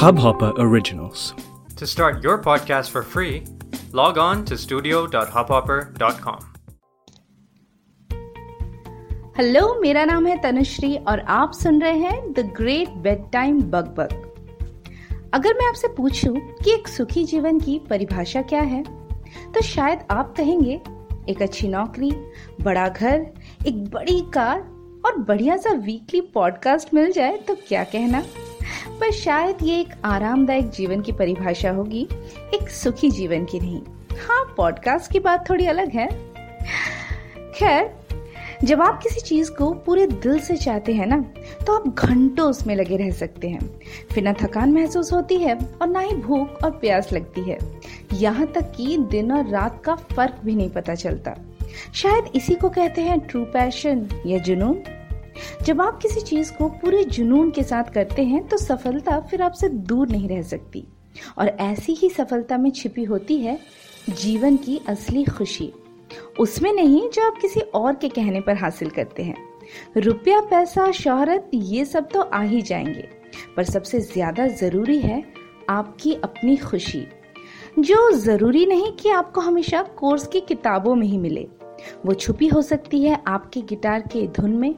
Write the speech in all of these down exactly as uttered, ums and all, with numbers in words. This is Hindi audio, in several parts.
Hubhopper Originals. To start your podcast for free, log on to studio dot hubhopper dot com. Hello, मेरा नाम है तनुश्री और आप सुन रहे हैं द ग्रेट बेडटाइम बकबक। अगर मैं आपसे पूछूं कि एक सुखी जीवन की परिभाषा क्या है, तो शायद आप कहेंगे एक अच्छी नौकरी, बड़ा घर, एक बड़ी कार और बढ़िया सा वीकली पॉडकास्ट मिल जाए तो क्या कहना। पर शायद ये एक आरामदायक जीवन की परिभाषा होगी, एक सुखी जीवन की नहीं। हाँ, पॉडकास्ट की बात थोड़ी अलग है। खैर, जब आप किसी चीज को पूरे दिल से चाहते हैं ना, तो आप घंटों उसमें लगे रह सकते हैं। फिर ना थकान महसूस होती है और ना ही भूख और प्यास लगती है। यहाँ तक कि दिन और रात का फर्क भी नहीं पता चलता। शायद इसी को कहते हैं ट्रू पैशन या जुनून। जब आप किसी चीज को पूरे जुनून के साथ करते हैं, तो सफलता फिर आपसे दूर नहीं रह सकती। और ऐसी ही सफलता में छिपी होती है जीवन की असली खुशी, उसमें नहीं जो आप किसी और के कहने पर हासिल करते हैं। रुपया, पैसा, शोहरत, ये सब तो आ ही जाएंगे, पर सबसे ज्यादा जरूरी है आपकी अपनी खुशी, जो जरूरी नहीं कि आपको हमेशा कोर्स की किताबों में ही मिले। वो छुपी हो सकती है आपके गिटार के धुन में,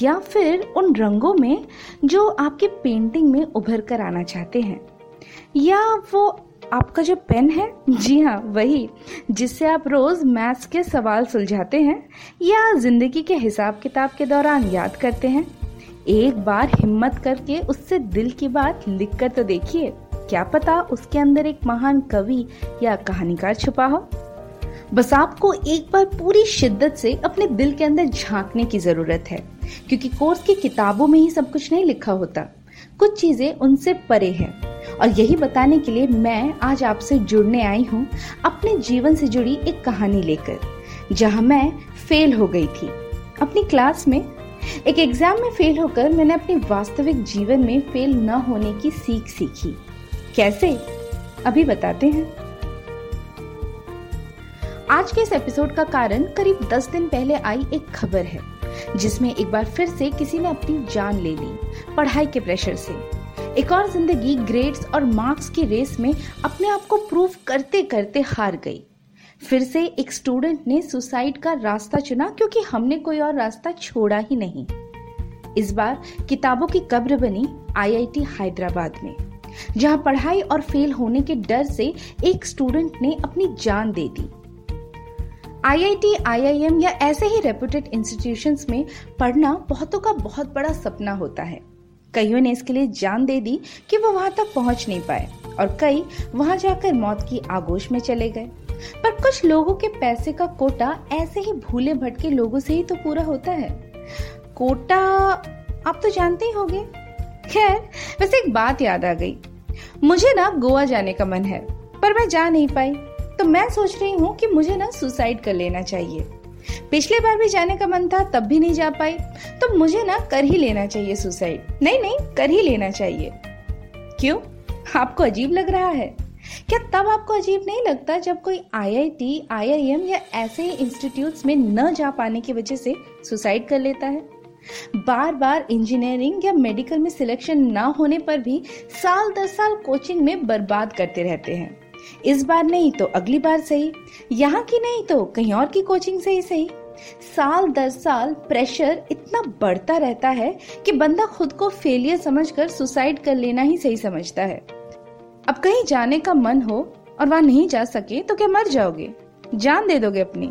या फिर उन रंगों में जो आपके पेंटिंग में उभर कर आना चाहते हैं, या वो आपका जो पेन है, जी हाँ वही, जिससे आप रोज मैथ्स के सवाल सुलझाते हैं या जिंदगी के हिसाब किताब के दौरान याद करते हैं। एक बार हिम्मत करके उससे दिल की बात लिख कर तो देखिए, क्या पता उसके अंदर एक महान कवि या कहानीकार छुपा हो। बस आपको एक बार पूरी शिद्दत से अपने दिल के अंदर झांकने की जरूरत है, क्योंकि कोर्स की किताबों में ही सब कुछ नहीं लिखा होता। कुछ चीजें उनसे परे हैं, और यही बताने के लिए मैं आज आपसे जुड़ने आई हूँ अपने जीवन से जुड़ी एक कहानी लेकर, जहाँ मैं फेल हो गई थी अपनी क्लास में। एक एग्जाम में फेल होकर मैंने अपने वास्तविक जीवन में फेल न होने की सीख सीखी। कैसे, अभी बताते हैं। आज के इस एपिसोड का कारण करीब दस दिन पहले आई एक खबर है, जिसमें एक बार फिर से किसी ने अपनी जान ले ली पढ़ाई के प्रेशर से। एक और जिंदगी ग्रेड्स और मार्क्स की रेस में अपने आप को प्रूव करते करते हार गई। फिर से एक स्टूडेंट ने सुसाइड का रास्ता चुना, क्योंकि हमने कोई और रास्ता छोड़ा ही नहीं। इस बार किताबों की कब्र बनी आई आई टी हैदराबाद में, जहां पढ़ाई और फेल होने के डर से एक स्टूडेंट ने अपनी जान दे दी। आई I T, I I am या ऐसे ही रेप्यूटेड इंस्टीट्यूशंस में पढ़ना बहुतों का बहुत बड़ा सपना होता है। कईयों ने इसके लिए जान दे दी कि वो वहां तक पहुंच नहीं पाए, और कई वहां जाकर मौत की आगोश में चले गए। पर कुछ लोगों के पैसे का कोटा ऐसे ही भूले भटके लोगों से ही तो पूरा होता है। कोटा आप तो जानते ही होंगे। खैर, वैसे एक बात याद आ गई, मुझे ना गोवा जाने का मन है, पर मैं जा नहीं पाई। तो मैं सोच रही हूँ कि मुझे ना सुसाइड कर लेना चाहिए। पिछले बार भी जाने का मन था, तब भी नहीं जा पाई, तो मुझे ना कर ही लेना चाहिए सुसाइड। नहीं नहीं कर ही लेना चाहिए। क्यों, आपको अजीब लग रहा है? क्या तब आपको अजीब नहीं लगता जब कोई आई I T, I I am या ऐसे इंस्टीट्यूट्स में न जा पाने की वजह से सुसाइड कर लेता है? बार बार इंजीनियरिंग या मेडिकल में सिलेक्शन ना होने पर भी साल दर साल कोचिंग में बर्बाद करते रहते हैं। इस बार नहीं तो अगली बार सही, यहाँ की नहीं तो कहीं और की कोचिंग से ही सही। साल दर साल प्रेशर इतना बढ़ता रहता है कि बंदा खुद को फेलियर समझकर सुसाइड कर लेना ही सही समझता है। अब कहीं जाने का मन हो और वहां नहीं जा सके तो क्या मर जाओगे? जान दे दोगे अपनी?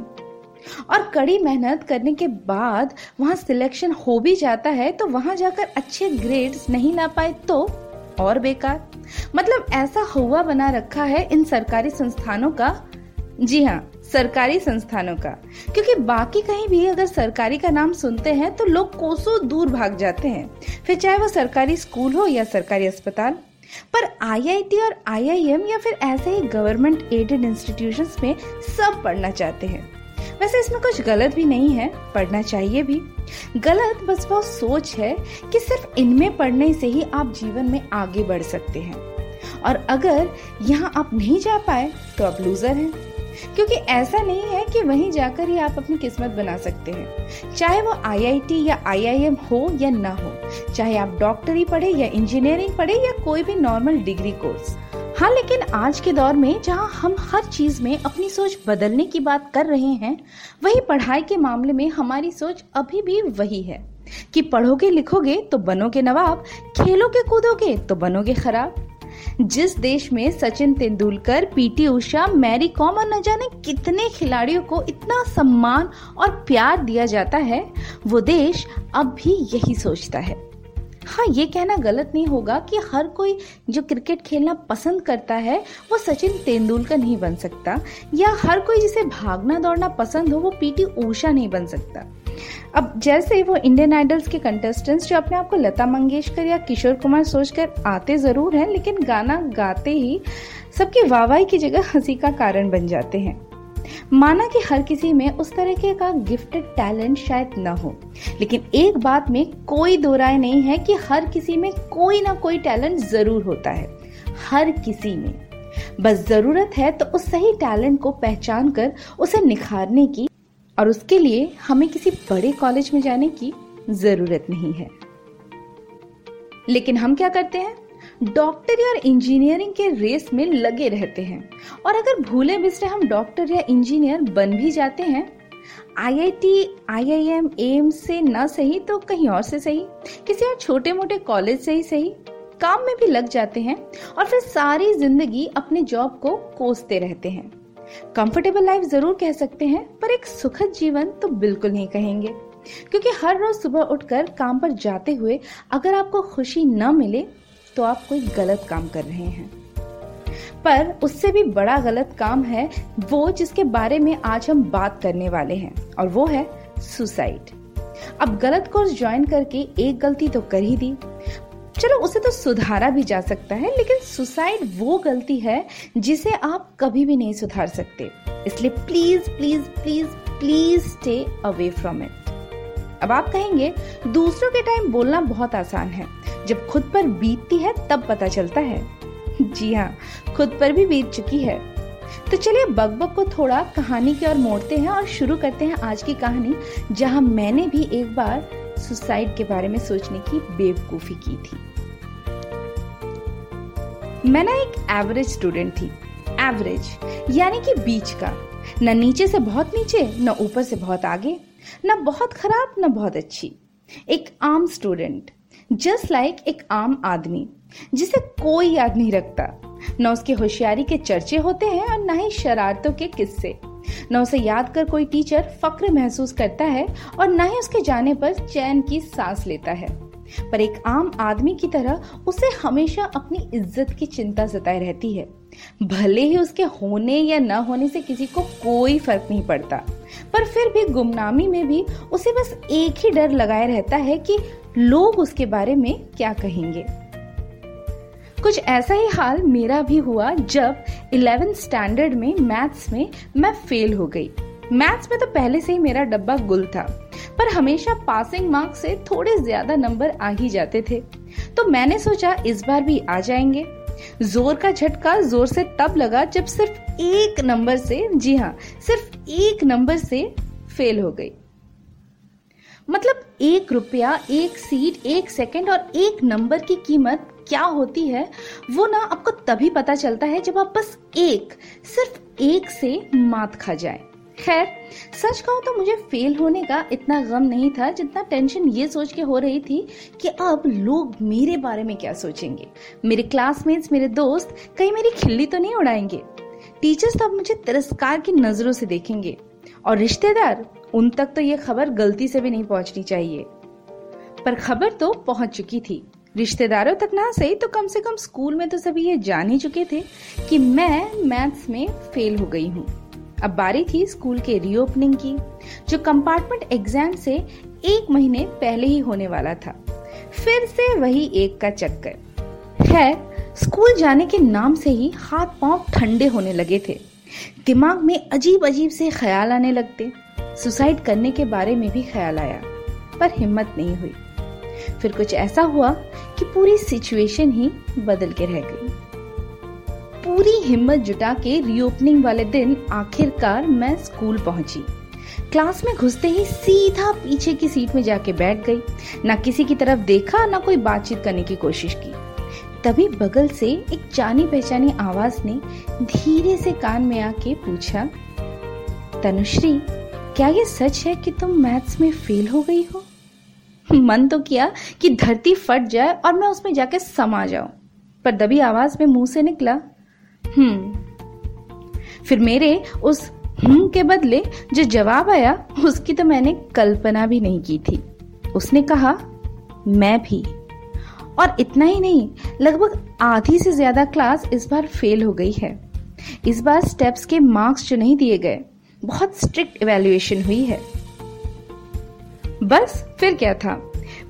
और कड़ी मेहनत करने के बाद वहां सिलेक्शन हो भी जाता है, तो वहां जाकर अच्छे ग्रेड्स नहीं ला पाए तो और बेकार। मतलब ऐसा हुआ बना रखा है इन सरकारी संस्थानों का, जी हाँ सरकारी संस्थानों का, क्योंकि बाकी कहीं भी अगर सरकारी का नाम सुनते हैं तो लोग कोसों दूर भाग जाते हैं, फिर चाहे वो सरकारी स्कूल हो या सरकारी अस्पताल। पर आई आई टी और आई आई एम या फिर ऐसे ही गवर्नमेंट एडेड इंस्टीट्यूशंस में सब पढ़ना चाहते हैं। वैसे इसमें कुछ गलत भी नहीं है, पढ़ना चाहिए भी। गलत बस वो सोच है कि सिर्फ इनमें पढ़ने से ही आप जीवन में आगे बढ़ सकते हैं, और अगर यहाँ आप नहीं जा पाए तो आप लूजर हैं। क्योंकि ऐसा नहीं है कि वहीं जाकर ही आप अपनी किस्मत बना सकते हैं, चाहे वो आई आई टी या आई आई एम हो या ना हो। चाहे आप डॉक्टरी पढ़े या इंजीनियरिंग पढ़े या कोई भी नॉर्मल डिग्री कोर्स। हाँ, लेकिन आज के दौर में जहाँ हम हर चीज़ में अपनी सोच बदलने की बात कर रहे हैं, वहीं पढ़ाई के मामले में हमारी सोच अभी भी वही है कि पढ़ोगे लिखोगे तो बनोगे नवाब, खेलोगे कूदोगे तो बनोगे खराब। जिस देश में सचिन तेंदुलकर, पीटी उषा, मैरी कॉम और न जाने कितने खिलाड़ियों को इतना सम्मान और प्यार दिया जाता है, वो देश अब भी यही सोचता है। हाँ, ये कहना गलत नहीं होगा कि हर कोई जो क्रिकेट खेलना पसंद करता है वो सचिन तेंदुलकर नहीं बन सकता, या हर कोई जिसे भागना दौड़ना पसंद हो वो पीटी उषा नहीं बन सकता। अब जैसे वो इंडियन आइडल्स के कंटेस्टेंट्स जो अपने आप को लता मंगेशकर या किशोर कुमार सोचकर आते ज़रूर हैं, लेकिन गाना गाते ही सबकी वाहवाही की जगह हंसी का कारण बन जाते हैं। माना कि हर किसी में उस तरह का गिफ्टेड टैलेंट शायद ना हो, लेकिन एक बात में कोई दो राय नहीं है कि हर किसी में कोई ना कोई टैलेंट ज़रूर होता है, हर किसी में। बस ज़रूरत है तो उस सही टैलेंट को पहचान कर उसे निखारने की, और उसके लिए हमें किसी बड़े कॉलेज में जाने की जरूरत नहीं है। लेकिन हम क्या करते हैं, डॉक्टर या इंजीनियरिंग के रेस में लगे रहते हैं, और अगर भूले बिसरे हम डॉक्टर या इंजीनियर बन भी जाते हैं, IIT, IIM, AIIMS से ना सही तो कहीं और से सही, किसी और छोटे मोटे कॉलेज से ही सही काम में भी लग जाते हैं, और फिर सारी जिंदगी अपने जॉब को कोसते रहते हैं। कंफर्टेबल लाइफ जरूर कह सकते हैं, पर एक सुखद जीवन तो बिल्कुल नहीं कहेंगे, क्योंकि हर रोज सुबह उठकर काम पर जाते हुए अगर आपको खुशी न मिले तो आप कोई गलत काम कर रहे हैं। पर उससे भी बड़ा गलत काम है वो जिसके बारे में आज हम बात करने वाले हैं, और वो है सुसाइड। अब गलत कोर्स ज्वाइन करके एक गलती तो कर ही दी, चलो उसे तो सुधारा भी जा सकता है, लेकिन सुसाइड वो गलती है जिसे आप कभी भी नहीं सुधार सकते। इसलिए please please please please stay away from it. अब आप कहेंगे दूसरों के टाइम बोलना बहुत आसान है, जब खुद पर बीतती है तब पता चलता है। जी हाँ, खुद पर भी बीत चुकी है। तो चलिए बकबक को थोड़ा कहानी की ओर मोड़ते हैं और शुरू करते हैं आज की कहानी, जहाँ मैंने भी एक बार सुसाइड के बारे में सोचने की बेवकूफी की थी। मैं ना एक एवरेज स्टूडेंट थी, एवरेज यानी कि बीच का, ना नीचे से बहुत नीचे, ना ऊपर से बहुत आगे, ना बहुत खराब ना बहुत अच्छी। एक आम स्टूडेंट, जस्ट लाइक एक आम आदमी जिसे कोई याद नहीं रखता, ना उसकी होशियारी के चर्चे होते हैं और ना ही शरारतों के किस्से, ना उसे याद कर कोई टीचर फक्र महसूस करता है और ना ही उसके जाने पर चैन की सांस लेता है। पर एक आम आदमी की तरह उसे हमेशा अपनी इज्जत की चिंता सताए रहती है, भले ही उसके होने या न होने से किसी को कोई फर्क नहीं पड़ता, पर फिर भी गुमनामी में भी उसे बस एक ही डर लगाए रहता है कि लोग उसके बारे में क्या कहेंगे। कुछ ऐसा ही हाल मेरा भी हुआ जब इलेवेंथ स्टैंडर्ड में मैथ्स में मैं फेल हो गई। मैथ्स में तो पहले से ही मेरा डब्बा गुल था, पर हमेशा पासिंग मार्क से थोड़े ज्यादा नंबर आ ही जाते थे, तो मैंने सोचा इस बार भी आ जाएंगे। जोर का झटका जोर से तब लगा जब सिर्फ एक नंबर से, जी हाँ सिर्फ एक नंबर से फेल हो गई। मतलब एक रुपया, एक सीट, एक सेकंड और एक नंबर की कीमत क्या होती है वो ना आपको तभी पता चलता है जब आप बस एक, सिर्फ एक से मात खा जाए। खैर सच कहूं तो मुझे फेल होने का इतना गम नहीं था जितना टेंशन ये सोच के हो रही थी कि अब लोग मेरे बारे में क्या सोचेंगे, मेरे क्लासमेट्स, मेरे दोस्त कहीं मेरी खिल्ली तो नहीं उड़ाएंगे, टीचर्स तो अब मुझे तिरस्कार की नजरों से देखेंगे, और रिश्तेदार, उन तक तो ये खबर गलती से भी नहीं पहुंचनी चाहिए। पर खबर तो पहुंच चुकी थी, रिश्तेदारों तक ना सही तो कम से कम स्कूल में तो सभी ये जान ही चुके थे कि मैं मैथ्स में फेल हो गई हूँ। अब बारी थी स्कूल के रीओपनिंग की, जो कंपार्टमेंट एग्जाम से एक महीने पहले ही होने वाला था। फिर से वही एक का चक्कर है। स्कूल जाने के नाम से ही हाथ पांव ठंडे होने लगे थे, दिमाग में अजीब अजीब से ख्याल आने लगते, सुसाइड करने के बारे में भी ख्याल आया, पर हिम्मत नहीं हुई। फिर कुछ ऐसा हुआ कि पूरी सिचुएशन ही बदल के रह गई। पूरी हिम्मत जुटा के रीओपनिंग वाले दिन आखिरकार मैं स्कूल पहुंची। क्लास में घुसते ही सीधा पीछे की सीट में जाके बैठ गई। ना किसी की तरफ देखा, ना कोई बातचीत करने की कोशिश की। तभी बगल से एक जानी पहचानी आवाज ने धीरे से कान में आके पूछा, तनुश्री, क्या ये सच है कि तुम मैथ्स में फेल हो गई हो? मन तो किया कि धरती फट जाए और मैं उसमें जाके समा जाऊं, पर दबी आवाज में मुंह से निकला हम्म। फिर मेरे उस हम्म के बदले जो जवाब आया उसकी तो मैंने कल्पना भी नहीं की थी। उसने कहा, मैं भी। और इतना ही नहीं, लगभग आधी से ज्यादा क्लास इस बार फेल हो गई है। इस बार स्टेप्स के मार्क्स जो नहीं दिए गए, बहुत स्ट्रिक्ट इवैल्यूएशन हुई है। बस फिर क्या था,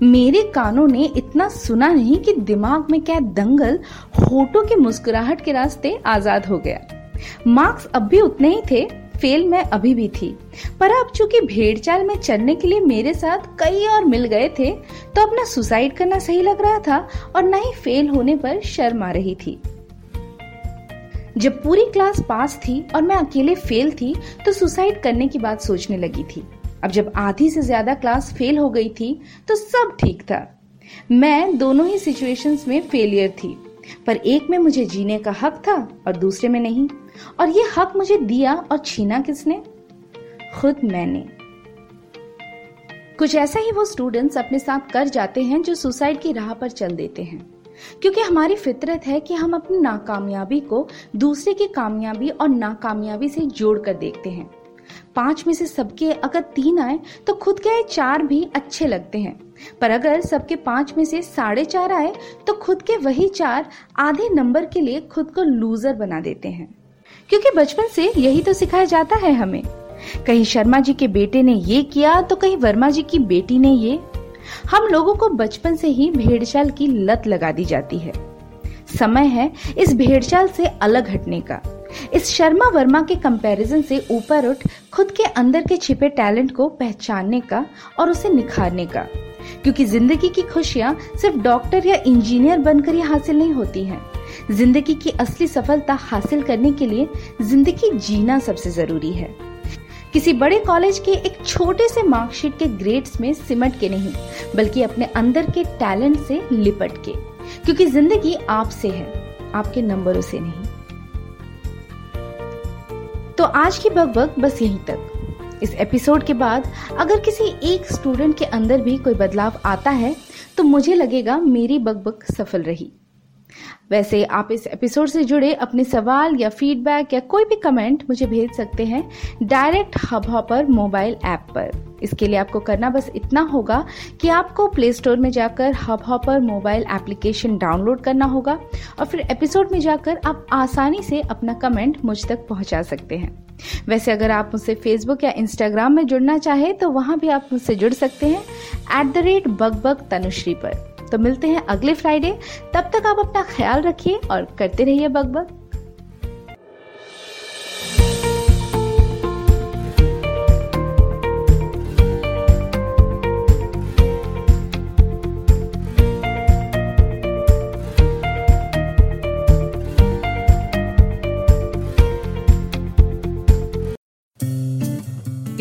मेरे कानों ने इतना सुना नहीं कि दिमाग में क्या दंगल, होठों की मुस्कुराहट के रास्ते आजाद हो गया। मार्क्स अब भी उतने ही थे, फेल मैं अभी भी थी, पर अब चूंकि भेड़चाल में चलने के लिए मेरे साथ कई और मिल गए थे, तो अब ना सुसाइड करना सही लग रहा था और ना ही फेल होने पर शर्म आ रही थी। जब पूरी क्लास पास थी और मैं अकेले फेल थी, तो सुसाइड करने की बात सोचने लगी थी। अब जब आधी से ज्यादा क्लास फेल हो गई थी, तो सब ठीक था। मैं दोनों ही सिचुएशंस में फेलियर थी, पर एक में मुझे जीने का हक था और दूसरे में नहीं। और ये हक मुझे दिया और छीना किसने? खुद मैंने। कुछ ऐसा ही वो स्टूडेंट्स अपने साथ कर जाते हैं जो सुसाइड की राह पर चल देते हैं, क्योंकि हमारी फितरत है कि हम अपनी नाकामयाबी को दूसरे की कामयाबी और नाकामयाबी से जोड़ कर देखते हैं। पांच में से सबके अगर तीन आए तो खुद के चार भी अच्छे लगते हैं, पर अगर सबके पांच में से साढ़े चार आए तो खुद के वही चार आधे नंबर के लिए खुद को लूजर बना देते हैं। क्योंकि बचपन से यही तो सिखाया जाता है हमें। कहीं शर्मा जी के बेटे ने ये किया तो कहीं वर्मा जी की बेटी ने ये। हम लोगों को बचपन से ही भेड़चाल की लत लगा दी जाती है। समय है इस भेड़चाल से अलग हटने का। इस शर्मा वर्मा के कंपैरिजन से ऊपर उठ खुद के अंदर के छिपे टैलेंट को पहचानने का और उसे निखारने का। क्योंकि जिंदगी की खुशियां सिर्फ डॉक्टर या इंजीनियर बनकर ही हासिल नहीं होती हैं। जिंदगी की असली सफलता हासिल करने के लिए जिंदगी जीना सबसे जरूरी है। किसी बड़े कॉलेज के एक छोटे से मार्कशीट के ग्रेड्स में सिमट के नहीं, बल्कि अपने अंदर के टैलेंट से लिपट के, क्योंकि जिंदगी आपसे है, आपके नंबरों से नहीं। तो आज की बकबक बस यहीं तक। इस एपिसोड के बाद अगर किसी एक स्टूडेंट के अंदर भी कोई बदलाव आता है, तो मुझे लगेगा मेरी बकबक सफल रही। वैसे आप इस एपिसोड से जुड़े अपने सवाल या फीडबैक या कोई भी कमेंट मुझे भेज सकते हैं डायरेक्ट हबहॉपर मोबाइल ऐप पर। इसके लिए आपको करना बस इतना होगा कि आपको प्ले स्टोर में जाकर हबहॉपर मोबाइल एप्लीकेशन डाउनलोड करना होगा और फिर एपिसोड में जाकर आप आसानी से अपना कमेंट मुझ तक पहुंचा सकते हैं। वैसे अगर आप मुझसे फेसबुक या इंस्टाग्राम में जुड़ना चाहे तो वहां भी आप मुझसे जुड़ सकते हैं एट द रेट बकबक तनुश्री पर। तो मिलते हैं अगले फ्राइडे। तब तक आप अपना ख्याल रखिए और करते रहिए बकबक।